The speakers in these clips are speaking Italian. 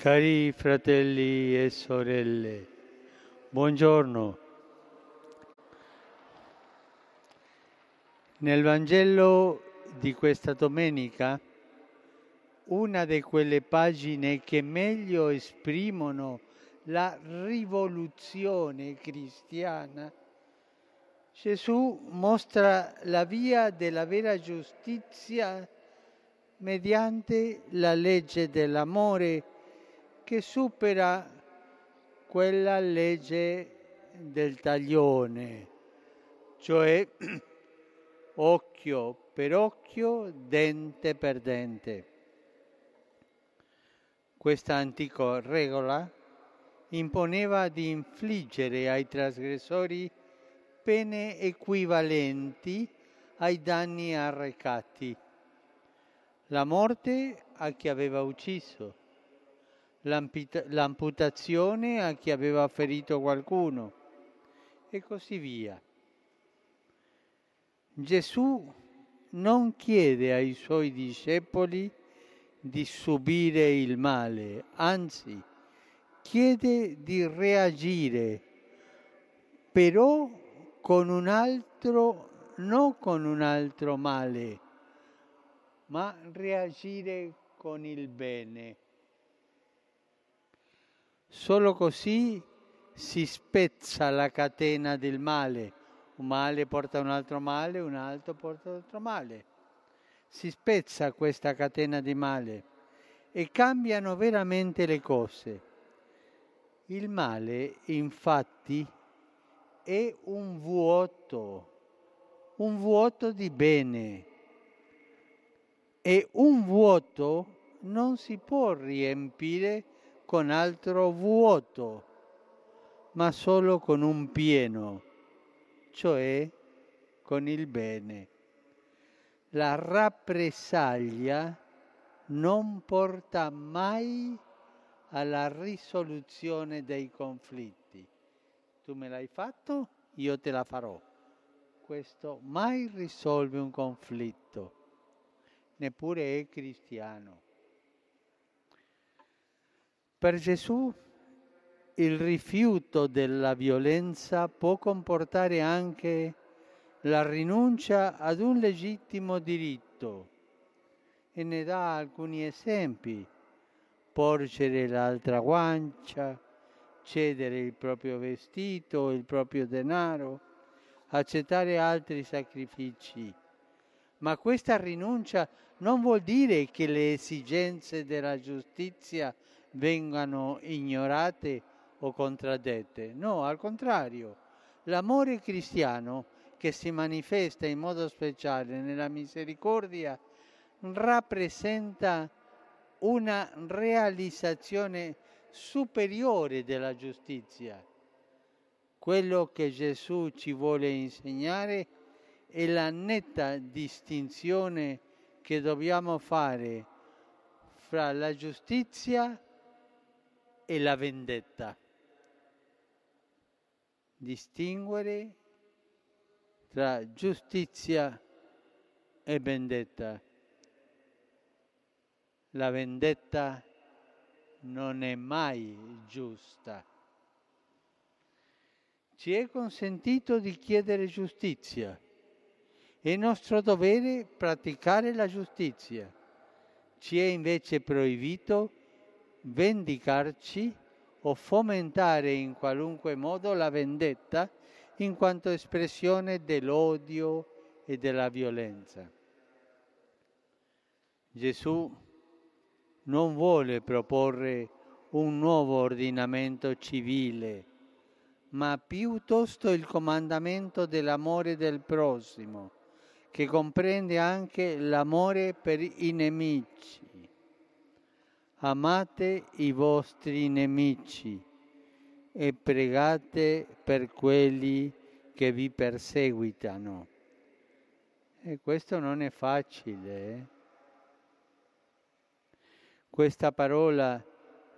Cari fratelli e sorelle, buongiorno. Nel Vangelo di questa domenica, una di quelle pagine che meglio esprimono la rivoluzione cristiana, Gesù mostra la via della vera giustizia mediante la legge dell'amore che supera quella legge del taglione, cioè occhio per occhio, dente per dente. Questa antica regola imponeva di infliggere ai trasgressori pene equivalenti ai danni arrecati. La morte a chi aveva ucciso, l'amputazione a chi aveva ferito qualcuno e così via. Gesù non chiede ai suoi discepoli di subire il male, anzi chiede di reagire, però non con un altro male, ma reagire con il bene. Solo così si spezza la catena del male. Un male porta un altro male, un altro porta un altro male. Si spezza questa catena di male e cambiano veramente le cose. Il male, infatti, è un vuoto di bene. E un vuoto non si può riempire con altro vuoto, ma solo con un pieno, cioè con il bene. La rappresaglia non porta mai alla risoluzione dei conflitti. Tu me l'hai fatto, io te la farò. Questo mai risolve un conflitto. Neppure è cristiano. Per Gesù il rifiuto della violenza può comportare anche la rinuncia ad un legittimo diritto e ne dà alcuni esempi: porgere l'altra guancia, cedere il proprio vestito, il proprio denaro, accettare altri sacrifici. Ma questa rinuncia non vuol dire che le esigenze della giustizia vengano ignorate o contraddette. No, al contrario. L'amore cristiano, che si manifesta in modo speciale nella misericordia, rappresenta una realizzazione superiore della giustizia. Quello che Gesù ci vuole insegnare è la netta distinzione che dobbiamo fare fra la giustizia e la vendetta. Distinguere tra giustizia e vendetta. La vendetta non è mai giusta. Ci è consentito di chiedere giustizia. È nostro dovere praticare la giustizia. Ci è invece proibito vendicarci o fomentare in qualunque modo la vendetta in quanto espressione dell'odio e della violenza. Gesù non vuole proporre un nuovo ordinamento civile, ma piuttosto il comandamento dell'amore del prossimo, che comprende anche l'amore per i nemici. Amate i vostri nemici e pregate per quelli che vi perseguitano. E questo non è facile. Questa parola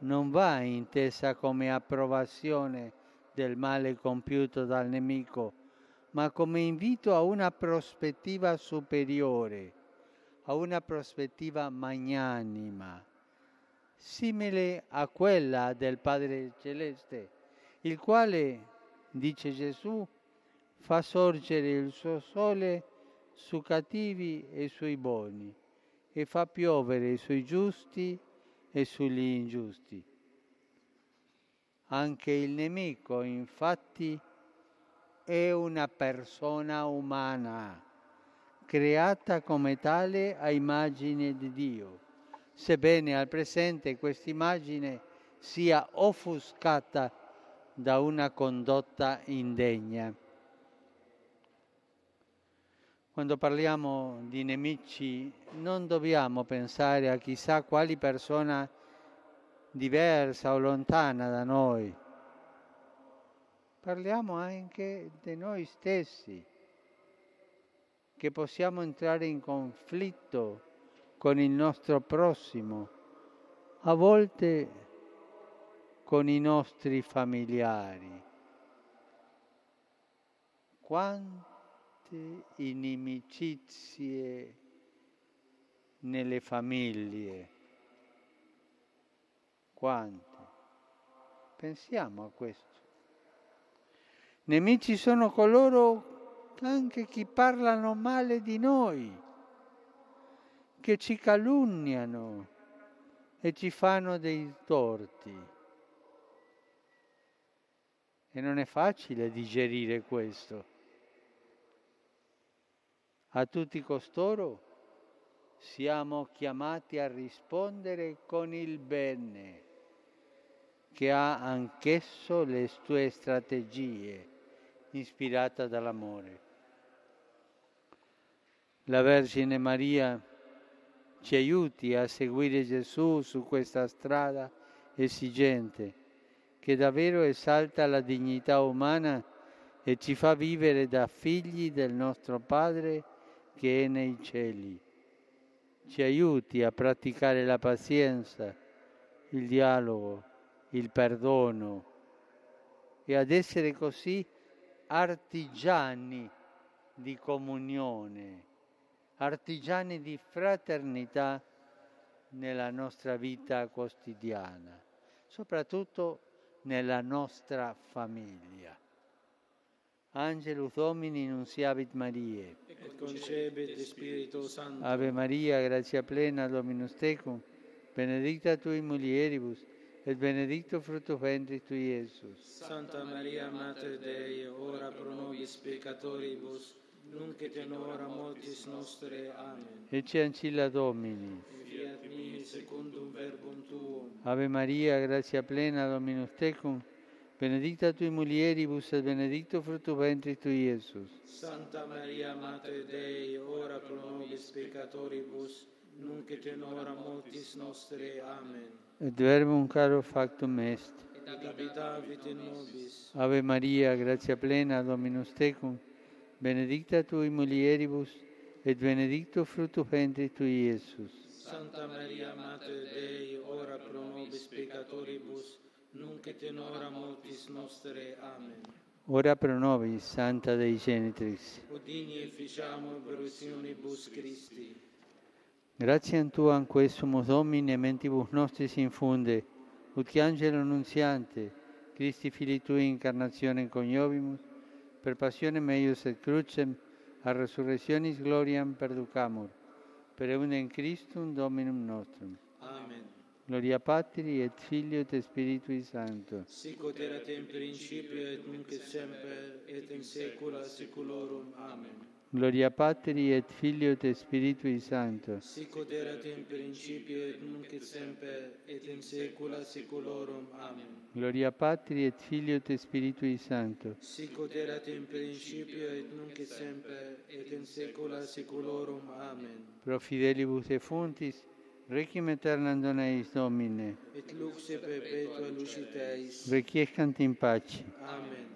non va intesa come approvazione del male compiuto dal nemico, ma come invito a una prospettiva superiore, a una prospettiva magnanima, simile a quella del Padre Celeste, il quale, dice Gesù, fa sorgere il suo sole sui cattivi e sui buoni e fa piovere sui giusti e sugli ingiusti. Anche il nemico, infatti, è una persona umana, creata come tale a immagine di Dio, sebbene al presente quest'immagine sia offuscata da una condotta indegna. Quando parliamo di nemici non dobbiamo pensare a chissà quali persona diversa o lontana da noi. Parliamo anche di noi stessi, che possiamo entrare in conflitto con il nostro prossimo, a volte con i nostri familiari. Quante inimicizie nelle famiglie, quante. Pensiamo a questo. Nemici sono coloro anche che parlano male di noi, che ci calunniano e ci fanno dei torti. E non è facile digerire questo. A tutti costoro siamo chiamati a rispondere con il bene, che ha anch'esso le sue strategie, ispirata dall'amore. La Vergine Maria ci aiuti a seguire Gesù su questa strada esigente, che davvero esalta la dignità umana e ci fa vivere da figli del nostro Padre che è nei cieli. Ci aiuti a praticare la pazienza, il dialogo, il perdono e ad essere così artigiani di comunione, artigiani di fraternità nella nostra vita quotidiana, soprattutto nella nostra famiglia. Angelus Domini nuntiavit Mariae. Et concepit Spiritus Sanctus. Ave Maria, grazia plena, Dominus tecum, benedicta tui mulieribus, et benedictus fructus ventris tui, Iesus. Santa Maria, Mater Dei, ora pro nobis peccatoribus, nunc et in hora mortis nostre. Amen. Ecce ancilla Domini. Fiat mihi secundum verbum tuum. Ave Maria, grazia plena, Dominus tecum, benedicta tui mulieribus, et benedictus fructus ventris tui, Iesus. Santa Maria, Mater Dei, ora pro nobis peccatoribus, nunc et in hora mortis nostre. Amen. Et verbum caro factum est. Et habitavit in nobis. Ave Maria, grazia plena, Dominus tecum, benedicta tui mulieribus, et benedictus fructus ventris tui, Iesus. Santa Maria, Mater Dei, ora pro nobis peccatoribus, nunc et in hora mortis nostre. Amen. Ora pro nobis, Santa Dei Genitrix. Ut digni efficiamur verussionibus Christi. Gratiam Tuam, quae sumus Domine, mentibus nostris infunde, ut che Angelo Nunziante, Christi Filii Tui, incarnationem coniovimus, per passionem eius et crucem, a resurrectionis gloriam perducamur, per eundem Christum Dominum nostrum. Amen. Gloria Patri et Filio et Spiritui Sancto. Sicut erat in principio et nunc et semper et in saecula saeculorum. Amen. Gloria Patri et Filio et Spiritui Sancto. Sicut erat in principio et nunc et semper et in saecula saeculorum. Amen. Gloria Patri et Filio et Spiritui Sancto. Sicut erat in principio et nunc et semper et in saecula saeculorum. Amen. Pro fidelibus defunctis requiem aeternam dona eis Domine. Et lux perpetua lucet eis. Requiescant in pace. Amen.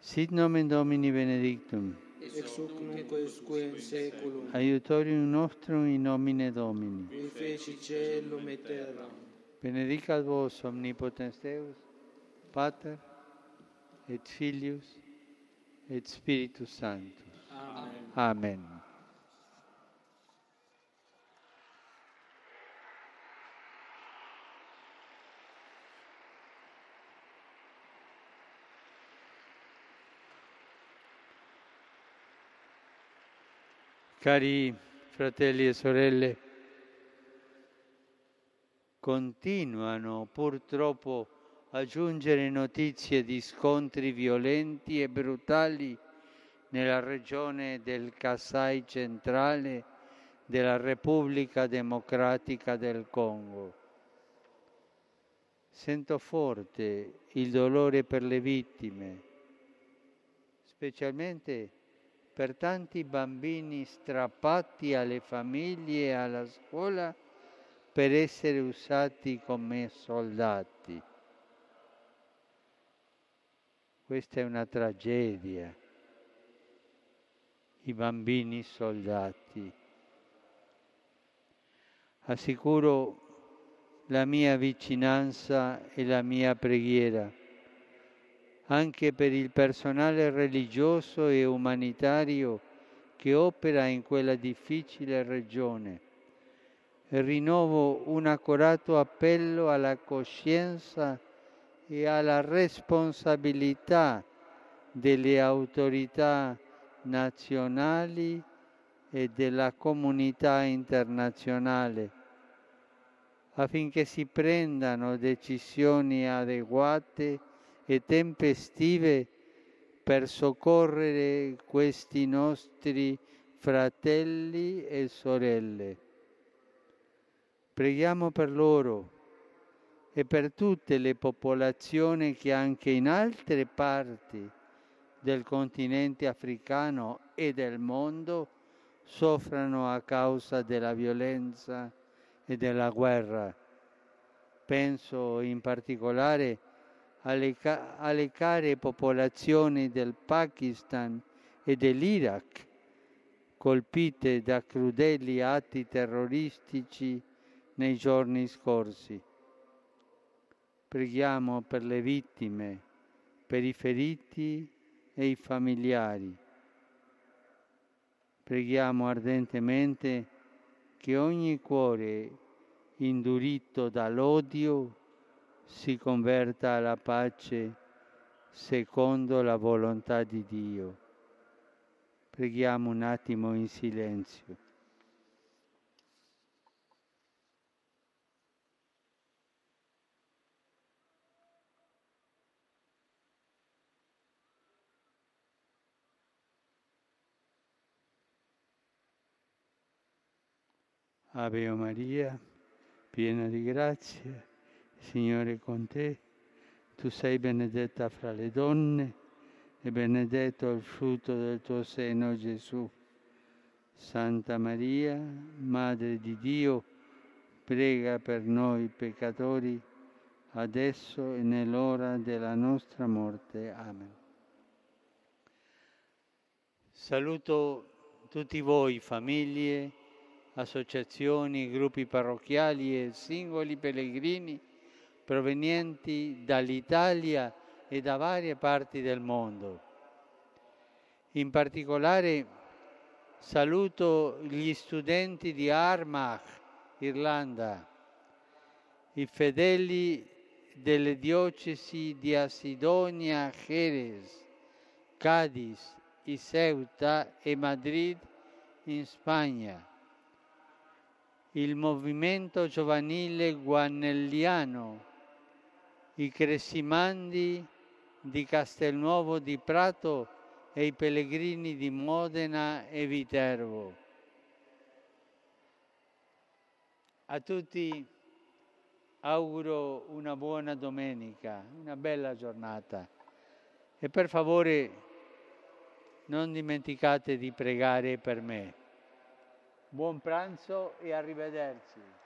Sit nomen Domini benedictum. Ex hoc nunc usque seculum. Aiutorium nostrum in nomine Domini. Qui fecit caelum et terram. Benedicat vos omnipotens Deus, Pater et Filius et Spiritus Sanctus. Amen. Amen. Cari fratelli e sorelle, continuano purtroppo a giungere notizie di scontri violenti e brutali nella regione del Kasai centrale della Repubblica Democratica del Congo. Sento forte il dolore per le vittime, specialmente per tanti bambini strappati alle famiglie e alla scuola per essere usati come soldati. Questa è una tragedia. I bambini soldati. Assicuro la mia vicinanza e la mia preghiera anche per il personale religioso e umanitario che opera in quella difficile regione. Rinnovo un accorato appello alla coscienza e alla responsabilità delle autorità nazionali e della comunità internazionale affinché si prendano decisioni adeguate e tempestive per soccorrere questi nostri fratelli e sorelle. Preghiamo per loro e per tutte le popolazioni che anche in altre parti del continente africano e del mondo soffrono a causa della violenza e della guerra. Penso in particolare alle care popolazioni del Pakistan e dell'Iraq, colpite da crudeli atti terroristici nei giorni scorsi. Preghiamo per le vittime, per i feriti e i familiari. Preghiamo ardentemente che ogni cuore indurito dall'odio si converta alla pace secondo la volontà di Dio. Preghiamo un attimo in silenzio. Ave Maria, piena di grazia, Signore è con te, tu sei benedetta fra le donne e benedetto il frutto del tuo seno, Gesù. Santa Maria, Madre di Dio, prega per noi peccatori, adesso e nell'ora della nostra morte. Amen. Saluto tutti voi, famiglie, associazioni, gruppi parrocchiali e singoli pellegrini provenienti dall'Italia e da varie parti del mondo. In particolare saluto gli studenti di Armagh, Irlanda, i fedeli delle diocesi di Asidonia, Jerez, Cadiz, Ceuta e Madrid in Spagna, il Movimento Giovanile Guanelliano, i Crescimandi di Castelnuovo di Prato e i pellegrini di Modena e Viterbo. A tutti auguro una buona domenica, una bella giornata e per favore non dimenticate di pregare per me. Buon pranzo e arrivederci.